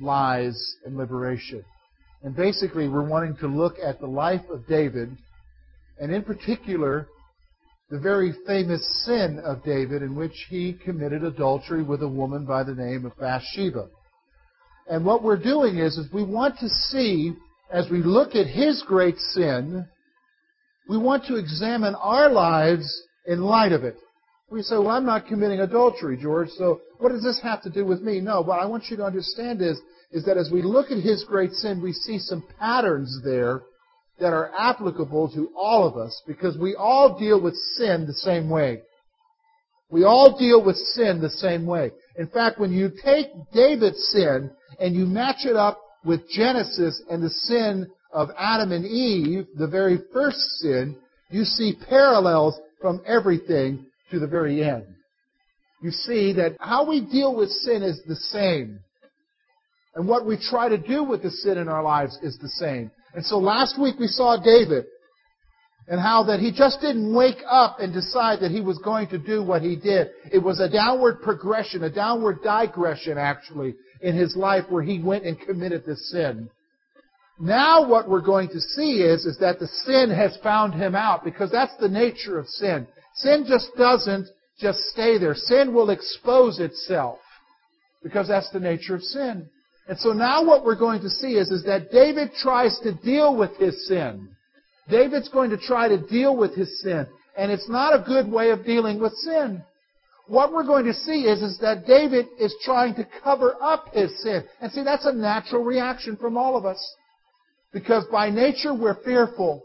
Lies, and Liberation. And basically, we're wanting to look at the life of David, and in particular, the very famous sin of David in which he committed adultery with a woman by the name of Bathsheba. And what we're doing is we want to see, as we look at his great sin, we want to examine our lives in light of it. We say, well, I'm not committing adultery, George, so what does this have to do with me? No, what I want you to understand is that as we look at his great sin, we see some patterns there that are applicable to all of us, because we all deal with sin the same way. We all deal with sin the same way. In fact, when you take David's sin and you match it up with Genesis and the sin of Adam and Eve, the very first sin, you see parallels from everything to the very end. You see that how we deal with sin is the same. And what we try to do with the sin in our lives is the same. And so last week we saw David and how that he just didn't wake up and decide that he was going to do what he did. It was a downward progression, a downward digression actually, in his life where he went and committed this sin. Now what we're going to see is that the sin has found him out, because that's the nature of sin. Sin just doesn't just stay there. Sin will expose itself, because that's the nature of sin. And so now what we're going to see is that David tries to deal with his sin. David's going to try to deal with his sin, and it's not a good way of dealing with sin. What we're going to see is that David is trying to cover up his sin. And see, that's a natural reaction from all of us, because by nature we're fearful.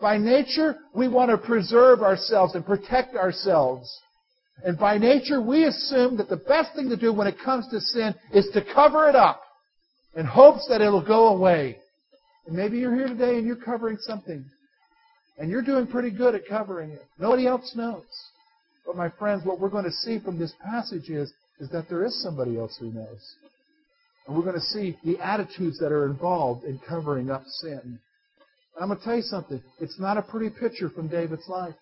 By nature, we want to preserve ourselves and protect ourselves. And by nature, we assume that the best thing to do when it comes to sin is to cover it up in hopes that it'll go away. And maybe you're here today and you're covering something. And you're doing pretty good at covering it. Nobody else knows. But my friends, what we're going to see from this passage is that there is somebody else who knows. And we're going to see the attitudes that are involved in covering up sin. I'm going to tell you something. It's not a pretty picture from David's life.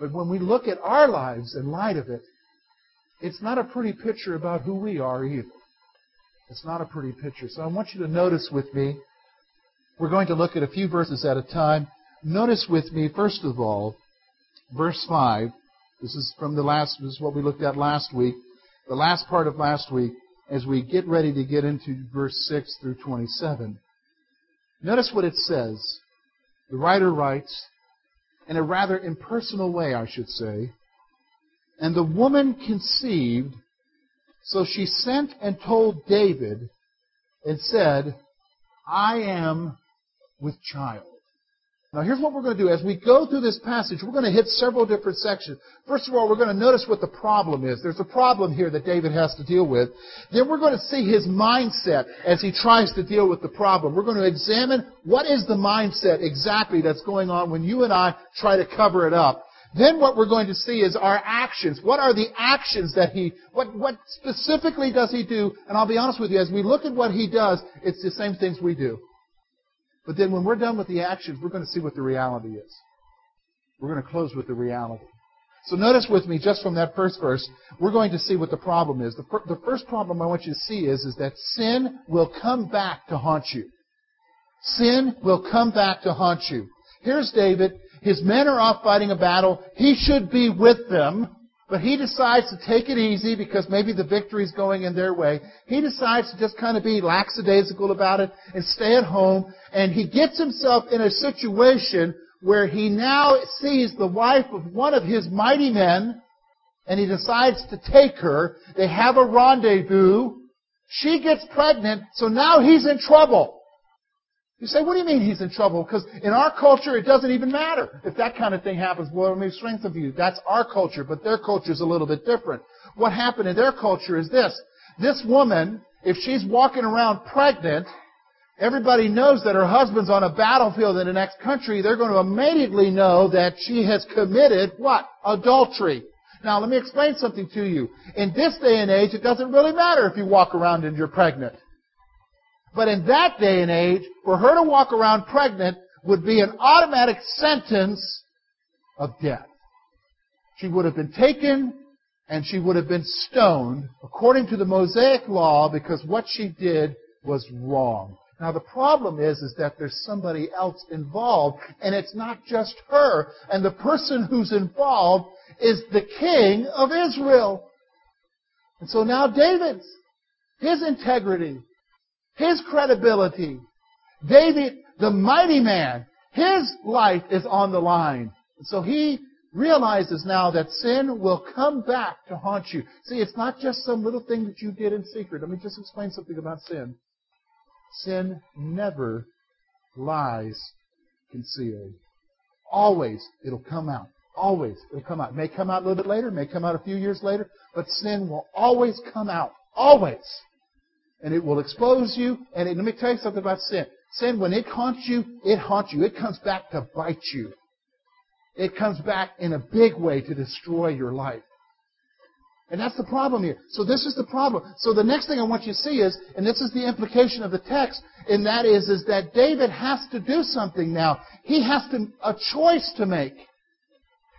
But when we look at our lives in light of it, it's not a pretty picture about who we are either. It's not a pretty picture. So I want you to notice with me. We're going to look at a few verses at a time. Notice with me, first of all, verse 5. This is what we looked at last week, the last part of last week, as we get ready to get into verse 6 through 27. Notice what it says. The writer writes, in a rather impersonal way, I should say, and the woman conceived, so she sent and told David and said, I am with child. Now here's what we're going to do. As we go through this passage, we're going to hit several different sections. First of all, we're going to notice what the problem is. There's a problem here that David has to deal with. Then we're going to see his mindset as he tries to deal with the problem. We're going to examine what is the mindset exactly that's going on when you and I try to cover it up. Then what we're going to see is our actions. What are the actions that what specifically does he do? And I'll be honest with you, as we look at what he does, it's the same things we do. But then when we're done with the actions, we're going to see what the reality is. We're going to close with the reality. So notice with me, just from that first verse, we're going to see what the problem is. The first problem I want you to see is that sin will come back to haunt you. Sin will come back to haunt you. Here's David. His men are off fighting a battle. He should be with them. But he decides to take it easy because maybe the victory's going in their way. He decides to just kind of be lackadaisical about it and stay at home. And he gets himself in a situation where he now sees the wife of one of his mighty men, and he decides to take her. They have a rendezvous. She gets pregnant, so now he's in trouble. You say, what do you mean he's in trouble? Because in our culture, it doesn't even matter if that kind of thing happens. Well, let me strengthen you. That's our culture, but their culture is a little bit different. What happened in their culture is this. This woman if she's walking around pregnant, everybody knows that her husband's on a battlefield in the next country. They're going to immediately know that she has committed, what? Adultery. Now, let me explain something to you. In this day and age, it doesn't really matter if you walk around and you're pregnant. But in that day and age, for her to walk around pregnant would be an automatic sentence of death. She would have been taken and she would have been stoned according to the Mosaic Law because what she did was wrong. Now, the problem is that there's somebody else involved, and it's not just her. And the person who's involved is the king of Israel. And so now David's, his integrity, his credibility, David, the mighty man, his life is on the line. And so he realizes now that sin will come back to haunt you. See, it's not just some little thing that you did in secret. Let me just explain something about sin. Sin never lies concealed. Always it'll come out. Always it'll come out. It may come out a little bit later, may come out a few years later, but sin will always come out. Always. And it will expose you. And let me tell you something about sin. Sin, when it haunts you, it haunts you. It comes back to bite you. It comes back in a big way to destroy your life. And that's the problem here. So this is the problem. So the next thing I want you to see is, and this is the implication of the text, and that is that David has to do something now. He has a choice to make.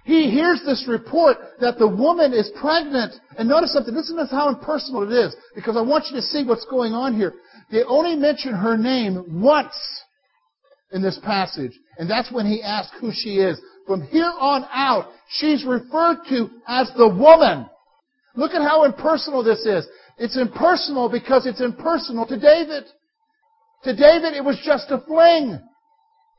He hears this report that the woman is pregnant. And notice something. Listen to how impersonal it is, because I want you to see what's going on here. They only mention her name once in this passage, and that's when he asks who she is. From here on out, she's referred to as the woman. Look at how impersonal this is. It's impersonal because it's impersonal to David. To David, it was just a fling.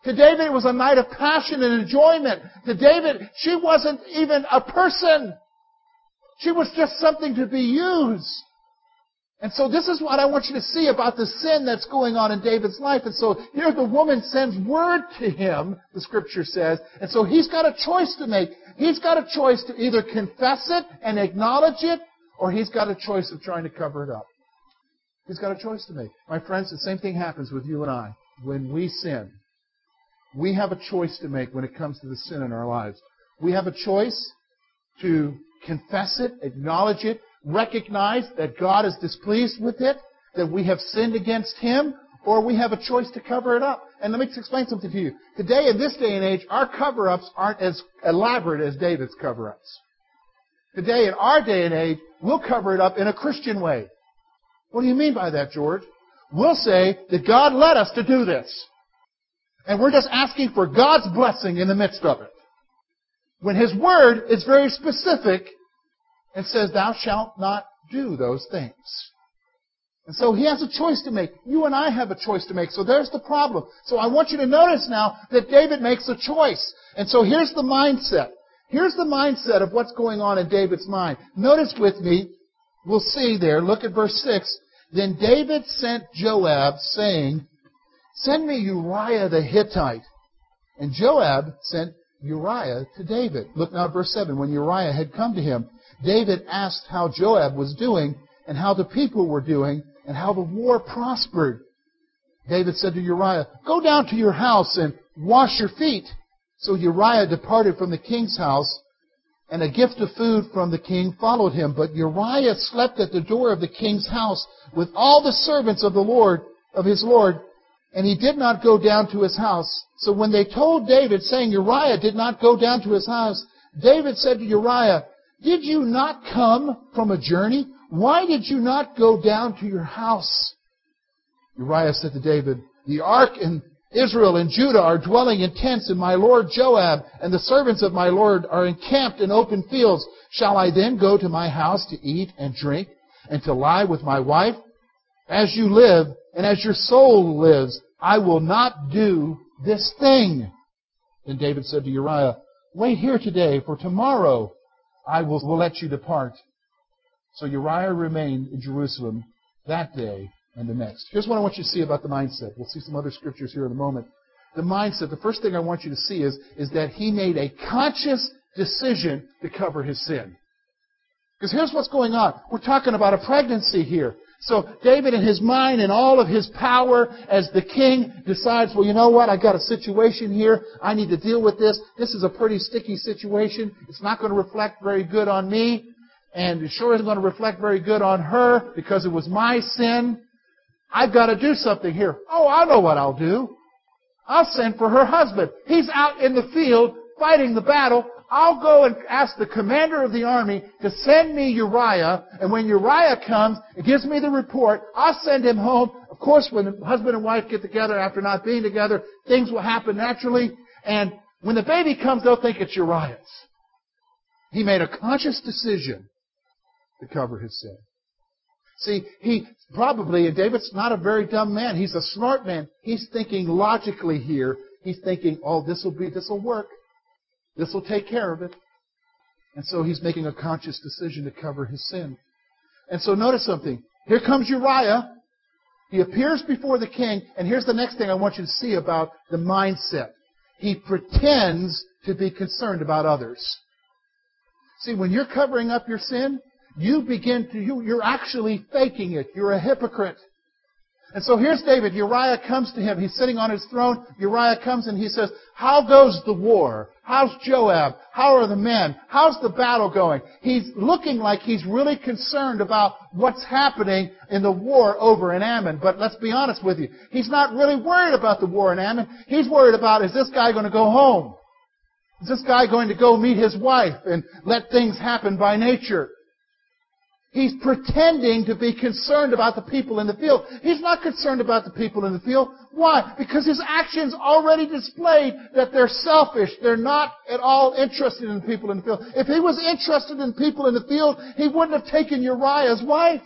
To David, it was a night of passion and enjoyment. To David, she wasn't even a person. She was just something to be used. And so this is what I want you to see about the sin that's going on in David's life. And so here the woman sends word to him, the Scripture says. And so he's got a choice to make. He's got a choice to either confess it and acknowledge it, or he's got a choice of trying to cover it up. He's got a choice to make. My friends, the same thing happens with you and I. When we sin, we have a choice to make when it comes to the sin in our lives. We have a choice to confess it, acknowledge it, recognize that God is displeased with it, that we have sinned against Him, or we have a choice to cover it up. And let me explain something to you. Today, in this day and age, our cover-ups aren't as elaborate as David's cover-ups. Today, in our day and age, we'll cover it up in a Christian way. What do you mean by that, George? We'll say that God led us to do this. And we're just asking for God's blessing in the midst of it. When His Word is very specific, and says, thou shalt not do those things. And so he has a choice to make. You and I have a choice to make. So there's the problem. So I want you to notice now that David makes a choice. And so here's the mindset. Here's the mindset of what's going on in David's mind. Notice with me, we'll see there, look at verse 6. Then David sent Joab, saying, send me Uriah the Hittite. And Joab sent Uriah to David. Look now at verse 7. When Uriah had come to him, David asked how Joab was doing and how the people were doing and how the war prospered. David said to Uriah, go down to your house and wash your feet. So Uriah departed from the king's house, and a gift of food from the king followed him. But Uriah slept at the door of the king's house with all the servants of his lord, and he did not go down to his house. So when they told David, saying Uriah did not go down to his house, David said to Uriah, did you not come from a journey? Why did you not go down to your house? Uriah said to David, the ark and Israel and Judah are dwelling in tents, and my lord Joab and the servants of my lord are encamped in open fields. Shall I then go to my house to eat and drink and to lie with my wife? As you live and as your soul lives, I will not do this thing. Then David said to Uriah, wait here today, for tomorrow I will let you depart. So Uriah remained in Jerusalem that day and the next. Here's what I want you to see about the mindset. We'll see some other scriptures here in a moment. The mindset, the first thing I want you to see is that he made a conscious decision to cover his sin. Because here's what's going on. We're talking about a pregnancy here. So David, in his mind and all of his power as the king, decides, well, you know what? I've got a situation here. I need to deal with this. This is a pretty sticky situation. It's not going to reflect very good on me. And it sure isn't going to reflect very good on her because it was my sin. I've got to do something here. Oh, I know what I'll do. I'll send for her husband. He's out in the field fighting the battle. I'll go and ask the commander of the army to send me Uriah, and when Uriah comes and gives me the report, I'll send him home. Of course, when the husband and wife get together after not being together, things will happen naturally, and when the baby comes, they'll think it's Uriah's. He made a conscious decision to cover his sin. See, he probably, and David's not a very dumb man, he's a smart man. He's thinking logically here. He's thinking, oh, this will work. This will take care of it. And so he's making a conscious decision to cover his sin. And so notice something. Here comes Uriah. He appears before the king. And here's the next thing I want you to see about the mindset. He pretends to be concerned about others. See, when you're covering up your sin, you're actually faking it. You're a hypocrite. And so here's David. Uriah comes to him. He's sitting on his throne. Uriah comes and he says, how goes the war? How's Joab? How are the men? How's the battle going? He's looking like he's really concerned about what's happening in the war over in Ammon. But let's be honest with you. He's not really worried about the war in Ammon. He's worried about, is this guy going to go home? Is this guy going to go meet his wife and let things happen by nature? He's pretending to be concerned about the people in the field. He's not concerned about the people in the field. Why? Because his actions already displayed that they're selfish. They're not at all interested in the people in the field. If he was interested in people in the field, he wouldn't have taken Uriah's wife.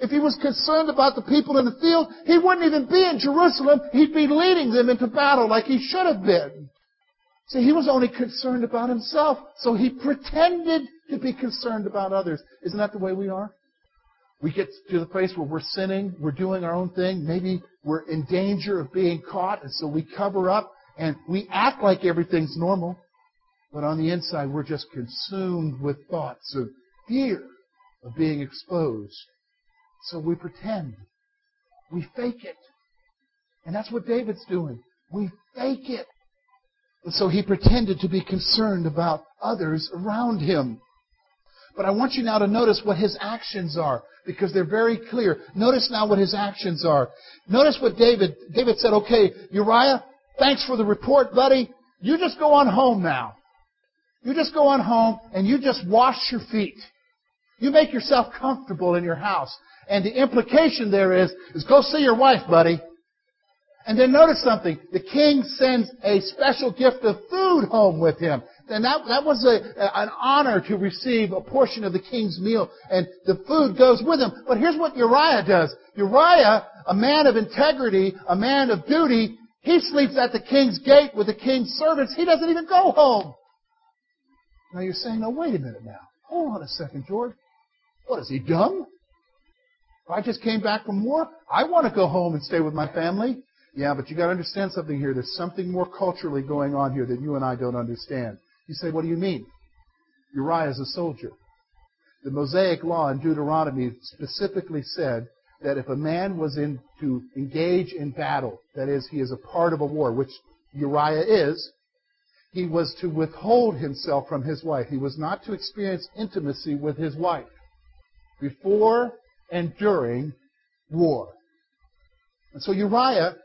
If he was concerned about the people in the field, he wouldn't even be in Jerusalem. He'd be leading them into battle like he should have been. See, he was only concerned about himself, so he pretended to be concerned about others. Isn't that the way we are? We get to the place where we're sinning, we're doing our own thing, maybe we're in danger of being caught, and so we cover up, and we act like everything's normal. But on the inside, we're just consumed with thoughts of fear of being exposed. So we pretend. We fake it. And that's what David's doing. We fake it. And so he pretended to be concerned about others around him. But I want you now to notice what his actions are, because they're very clear. Notice now what his actions are. Notice what David said, okay, Uriah, thanks for the report, buddy. You just go on home now. You just go on home and you just wash your feet. You make yourself comfortable in your house. And the implication there is go see your wife, buddy. And then notice something. The king sends a special gift of food home with him. And that was an honor to receive a portion of the king's meal. And the food goes with him. But here's what Uriah does. Uriah, a man of integrity, a man of duty, he sleeps at the king's gate with the king's servants. He doesn't even go home. Now you're saying, no, wait a minute now. Hold on a second, George. What, is he dumb? If I just came back from war, I want to go home and stay with my family. Yeah, but you've got to understand something here. There's something more culturally going on here that you and I don't understand. You say, what do you mean? Uriah is a soldier. The Mosaic Law in Deuteronomy specifically said that if a man was to engage in battle, that is, he is a part of a war, which Uriah is, he was to withhold himself from his wife. He was not to experience intimacy with his wife before and during war. And so Uriah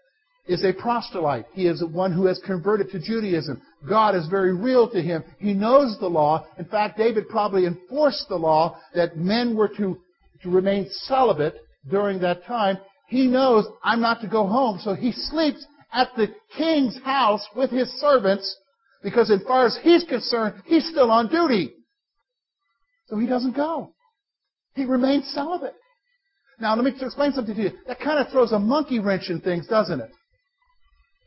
is a proselyte. He is one who has converted to Judaism. God is very real to him. He knows the law. In fact, David probably enforced the law that men were to remain celibate during that time. He knows, I'm not to go home. So he sleeps at the king's house with his servants because as far as he's concerned, he's still on duty. So he doesn't go. He remains celibate. Now, let me explain something to you. That kind of throws a monkey wrench in things, doesn't it?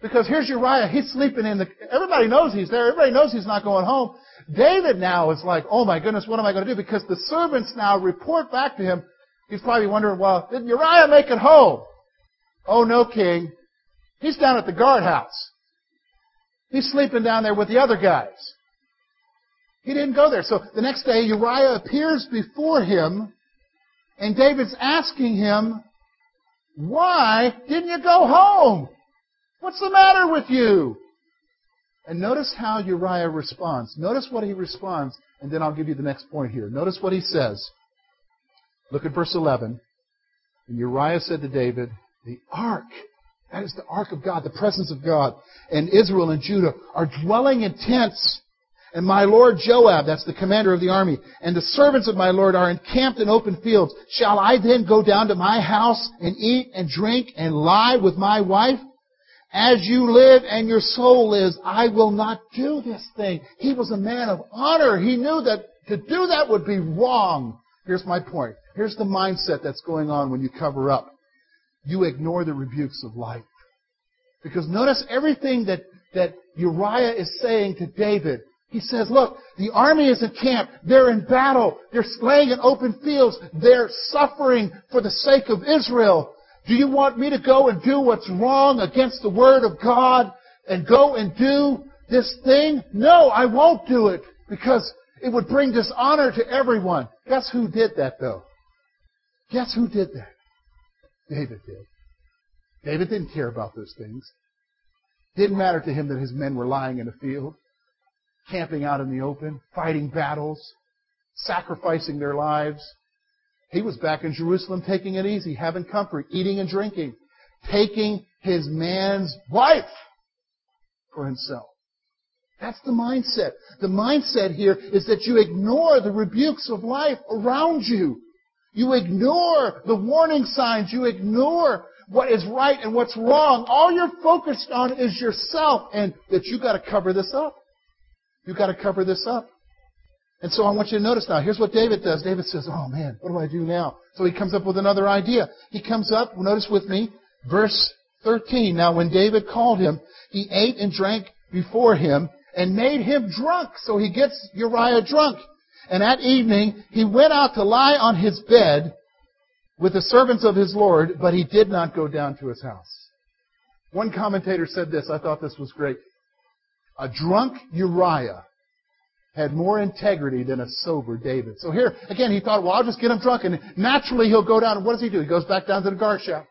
Because here's Uriah, he's sleeping in the... Everybody knows he's there. Everybody knows he's not going home. David now is like, oh my goodness, what am I going to do? Because the servants now report back to him. He's probably wondering, well, did Uriah make it home? Oh no, king. He's down at the guardhouse. He's sleeping down there with the other guys. He didn't go there. So the next day, Uriah appears before him And David's asking him, why didn't you go home? What's the matter with you? And notice how Uriah responds. Notice what he responds, and then I'll give you the next point here. Notice what he says. Look at verse 11. And Uriah said to David, the ark, that is the ark of God, the presence of God, and Israel and Judah are dwelling in tents. And my lord Joab, that's the commander of the army, and the servants of my lord are encamped in open fields. Shall I then go down to my house and eat and drink and lie with my wife? As you live and your soul lives, I will not do this thing. He was a man of honor. He knew that to do that would be wrong. Here's my point. Here's the mindset that's going on when you cover up. You ignore the rebukes of life. Because notice everything that Uriah is saying to David. He says, look, the army is encamped. They're in battle. They're slaying in open fields. They're suffering for the sake of Israel. Do you want me to go and do what's wrong against the Word of God and go and do this thing? No, I won't do it because it would bring dishonor to everyone. Guess who did that, though? Guess who did that? David did. David didn't care about those things. Didn't matter to him that his men were lying in a field, camping out in the open, fighting battles, sacrificing their lives. He was back in Jerusalem taking it easy, having comfort, eating and drinking, taking his man's wife for himself. That's the mindset. The mindset here is that you ignore the rebukes of life around you. You ignore the warning signs. You ignore what is right and what's wrong. All you're focused on is yourself and that you've got to cover this up. You've got to cover this up. And so I want you to notice now, here's what David does. David says, oh man, what do I do now? So he comes up with another idea. He comes up, notice with me, verse 13. Now when David called him, he ate and drank before him and made him drunk. So he gets Uriah drunk. And at evening, he went out to lie on his bed with the servants of his lord, but he did not go down to his house. One commentator said this. I thought this was great. A drunk Uriah had more integrity than a sober David. So here, again, he thought, well, I'll just get him drunk, and naturally he'll go down. And what does he do? He goes back down to the guard shack.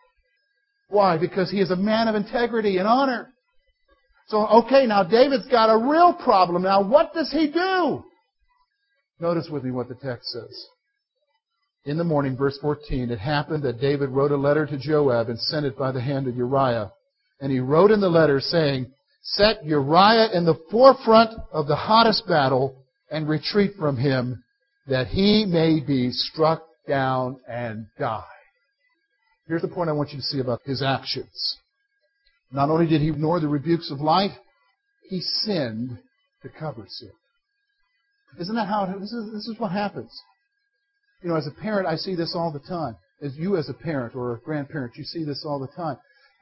Why? Because he is a man of integrity and honor. So, okay, now David's got a real problem. Now, what does he do? Notice with me what the text says. In the morning, verse 14, it happened that David wrote a letter to Joab and sent it by the hand of Uriah. And he wrote in the letter saying, set Uriah in the forefront of the hottest battle and retreat from him, that he may be struck down and die. Here's the point I want you to see about his actions. Not only did he ignore the rebukes of life, he sinned to cover sin. Isn't that how it is? This is what happens. You know, as a parent, I see this all the time. As a parent or a grandparent, you see this all the time.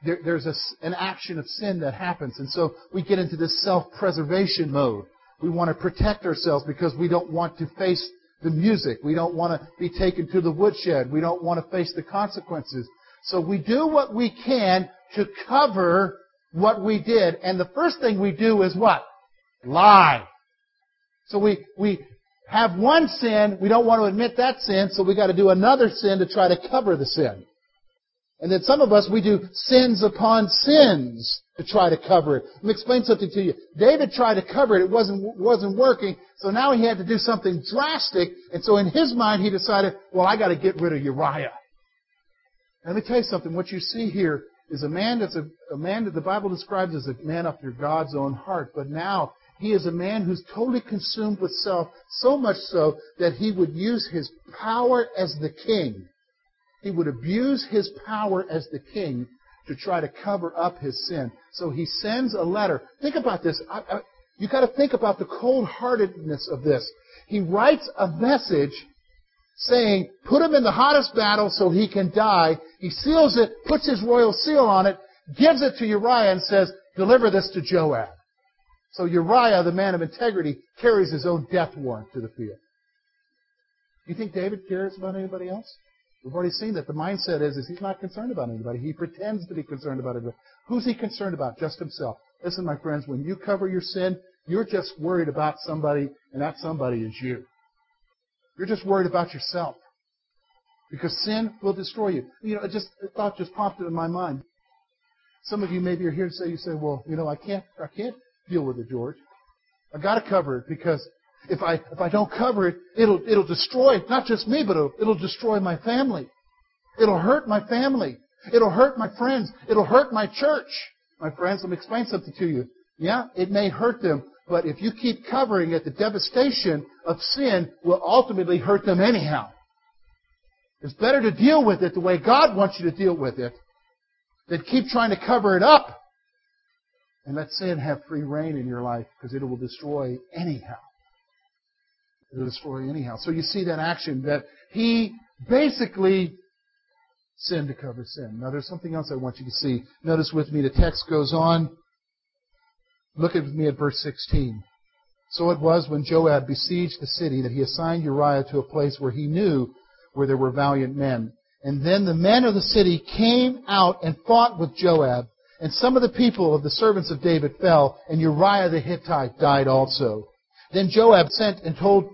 There's an action of sin that happens, and so we get into this self-preservation mode. We want to protect ourselves because we don't want to face the music. We don't want to be taken to the woodshed. We don't want to face the consequences. So we do what we can to cover what we did, and the first thing we do is what? Lie. So we have one sin. We don't want to admit that sin, so we got to do another sin to try to cover the sin. And then some of us, we do sins upon sins to try to cover it. Let me explain something to you. David tried to cover it. It wasn't working. So now he had to do something drastic. And so in his mind, he decided, well, I got to get rid of Uriah. And let me tell you something. What you see here is a man that's a man that the Bible describes as a man after God's own heart. But now he is a man who's totally consumed with self, so much so that he would use his power as the king. He would abuse his power as the king to try to cover up his sin. So he sends a letter. Think about this. You've got to think about the cold-heartedness of this. He writes a message saying, put him in the hottest battle so he can die. He seals it, puts his royal seal on it, gives it to Uriah and says, deliver this to Joab. So Uriah, the man of integrity, carries his own death warrant to the field. You think David cares about anybody else? We've already seen that the mindset is he's not concerned about anybody. He pretends to be concerned about everybody. Who's he concerned about? Just himself. Listen, my friends, when you cover your sin, you're just worried about somebody, and that somebody is you. You're just worried about yourself. because sin will destroy you. You know, a thought just popped into my mind. Some of you maybe are here and you say, well, you know, I can't deal with it, George. I've got to cover it, because if I don't cover it, it'll destroy not just me, but it'll destroy my family. It'll hurt my family. It'll hurt my friends. It'll hurt my church. My friends, let me explain something to you. Yeah, it may hurt them, but if you keep covering it, the devastation of sin will ultimately hurt them anyhow. It's better to deal with it the way God wants you to deal with it than keep trying to cover it up and let sin have free reign in your life, because it will destroy anyhow. It'll destroy anyhow. So you see that action that he basically sinned to cover sin. Now there's something else I want you to see. Notice with me, the text goes on. Look at me at verse 16. So it was when Joab besieged the city that he assigned Uriah to a place where he knew where there were valiant men. And then the men of the city came out and fought with Joab. And some of the people of the servants of David fell, and Uriah the Hittite died also. Then Joab sent and told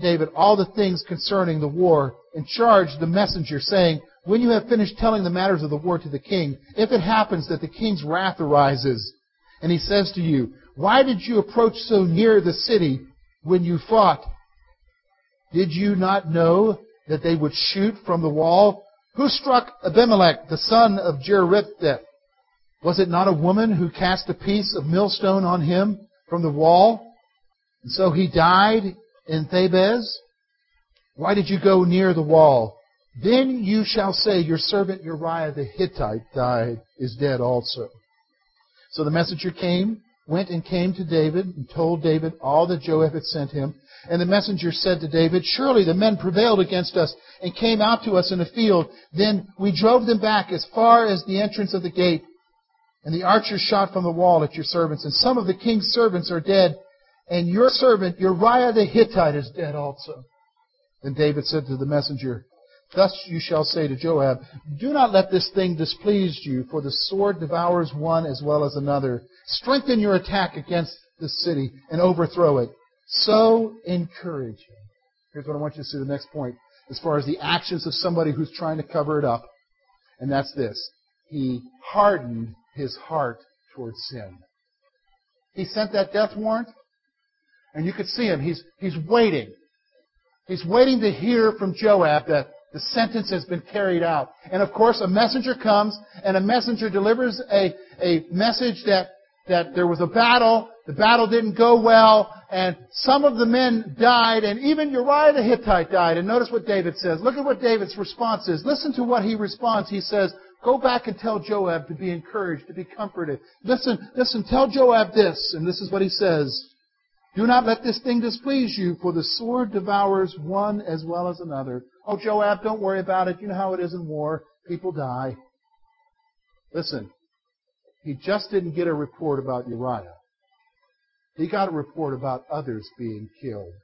David all the things concerning the war, and charged the messenger, saying, when you have finished telling the matters of the war to the king, if it happens that the king's wrath arises, and he says to you, why did you approach so near the city when you fought? Did you not know that they would shoot from the wall? Who struck Abimelech, the son of Jerathath? Was it not a woman who cast a piece of millstone on him from the wall? And so he died in Thebez. Why did you go near the wall? Then you shall say, your servant Uriah the Hittite died, is dead also. So the messenger went and came to David, and told David all that Joab had sent him. And the messenger said to David, surely the men prevailed against us, and came out to us in the field. Then we drove them back as far as the entrance of the gate. And the archers shot from the wall at your servants, and some of the king's servants are dead, and your servant Uriah the Hittite is dead also. Then David said to the messenger, thus you shall say to Joab, do not let this thing displease you, for the sword devours one as well as another. Strengthen your attack against this city and overthrow it. So encourage him. Here's what I want you to see, the next point, as far as the actions of somebody who's trying to cover it up. And that's this. He hardened his heart towards sin. He sent that death warrant, and you could see him. He's waiting. He's waiting to hear from Joab that the sentence has been carried out. And of course, a messenger comes, and a messenger delivers a message that there was a battle, the battle didn't go well, and some of the men died, and even Uriah the Hittite died. And notice what David says. Look at what David's response is. Listen to what he responds. He says, go back and tell Joab to be encouraged, to be comforted. Listen, tell Joab this, and this is what he says. Do not let this thing displease you, for the sword devours one as well as another. Oh, Joab, don't worry about it. You know how it is in war. People die. Listen, he just didn't get a report about Uriah. He got a report about others being killed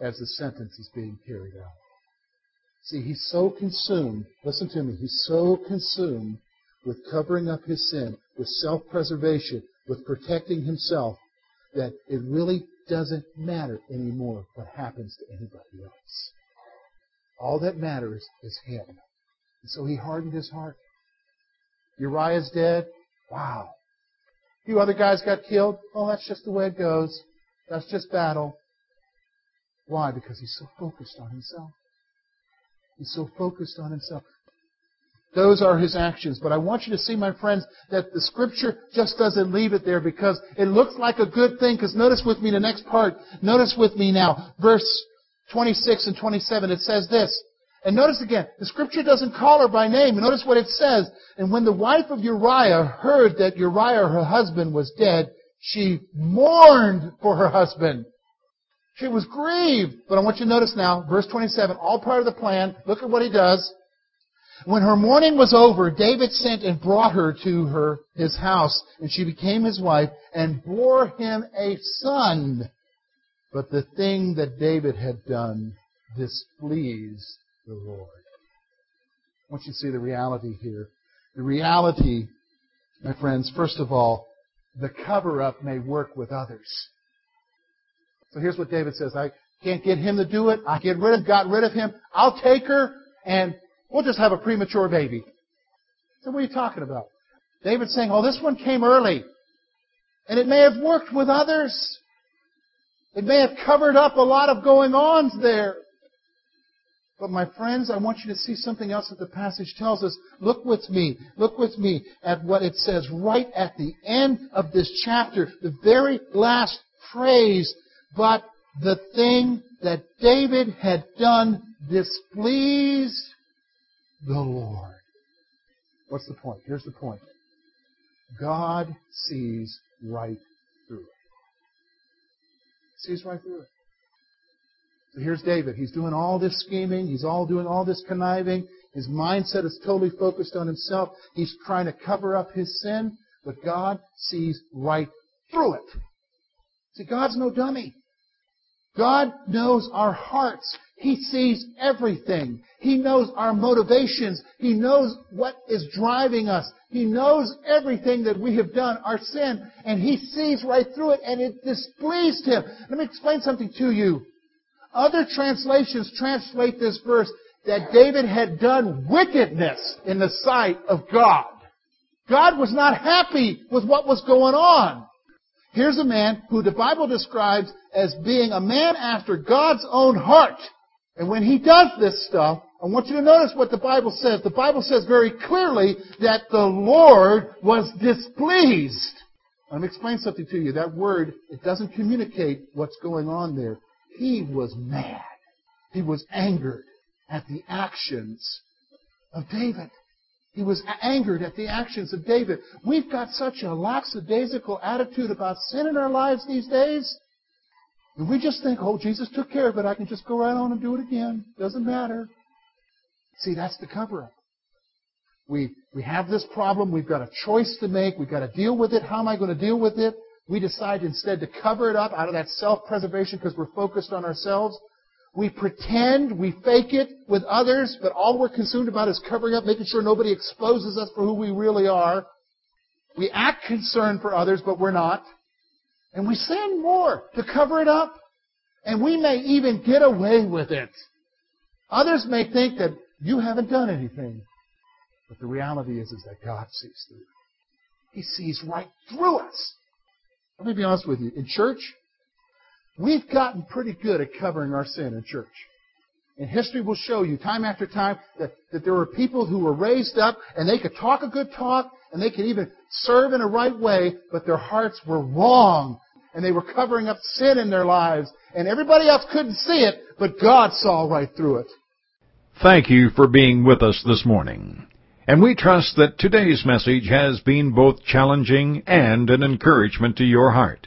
as the sentence is being carried out. See, he's so consumed, listen to me, he's so consumed with covering up his sin, with self-preservation, with protecting himself, that it really doesn't matter anymore what happens to anybody else. All that matters is him. And so he hardened his heart. Uriah's dead. Wow. A few other guys got killed. Oh, that's just the way it goes. That's just battle. Why? Because he's so focused on himself. He's so focused on himself. Those are his actions. But I want you to see, my friends, that the Scripture just doesn't leave it there, because it looks like a good thing. Because notice with me the next part. Notice with me now, verse 26 and 27. It says this. And notice again, the Scripture doesn't call her by name. Notice what it says. And when the wife of Uriah heard that Uriah, her husband, was dead, she mourned for her husband. She was grieved. But I want you to notice now, verse 27, all part of the plan. Look at what he does. When her mourning was over, David sent and brought her to his house, and she became his wife and bore him a son. But the thing that David had done displeased the Lord. I want you to see the reality here. The reality, my friends, first of all, the cover-up may work with others. So here's what David says. I can't get him to do it. I got rid of him. I'll take her. and we'll just have a premature baby. So what are you talking about? David's saying, oh, this one came early. And it may have worked with others. It may have covered up a lot of going-ons there. But my friends, I want you to see something else that the passage tells us. Look with me at what it says right at the end of this chapter, the very last phrase. But the thing that David had done displeased the Lord. What's the point? Here's the point. God sees right through it. He sees right through it. So here's David. He's doing all this scheming. He's doing all this conniving. His mindset is totally focused on himself. He's trying to cover up his sin, but God sees right through it. See, God's no dummy. God knows our hearts. He sees everything. He knows our motivations. He knows what is driving us. He knows everything that we have done, our sin, and He sees right through it, and it displeased Him. Let me explain something to you. Other translations translate this verse that David had done wickedness in the sight of God. God was not happy with what was going on. Here's a man who the Bible describes as being a man after God's own heart. And when he does this stuff, I want you to notice what the Bible says. The Bible says very clearly that the Lord was displeased. Let me explain something to you. That word, it doesn't communicate what's going on there. He was mad. He was angered at the actions of David. He was angered at the actions of David. We've got such a lackadaisical attitude about sin in our lives these days. And we just think, oh, Jesus took care of it. I can just go right on and do it again. Doesn't matter. See, that's the cover-up. We have this problem. We've got a choice to make. We've got to deal with it. How am I going to deal with it? We decide instead to cover it up out of that self-preservation because we're focused on ourselves. We pretend, we fake it with others, but all we're consumed about is covering up, making sure nobody exposes us for who we really are. We act concerned for others, but we're not. And we sin more to cover it up. And we may even get away with it. Others may think that you haven't done anything. But the reality is that God sees through it. He sees right through us. Let me be honest with you. In church, we've gotten pretty good at covering our sin in church. And history will show you time after time that there were people who were raised up and they could talk a good talk and they could even serve in a right way, but their hearts were wrong and they were covering up sin in their lives. And everybody else couldn't see it, but God saw right through it. Thank you for being with us this morning. And we trust that today's message has been both challenging and an encouragement to your heart.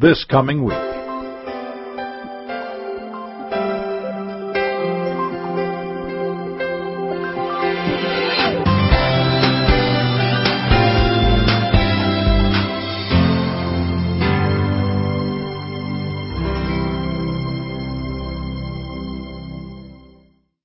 this coming week.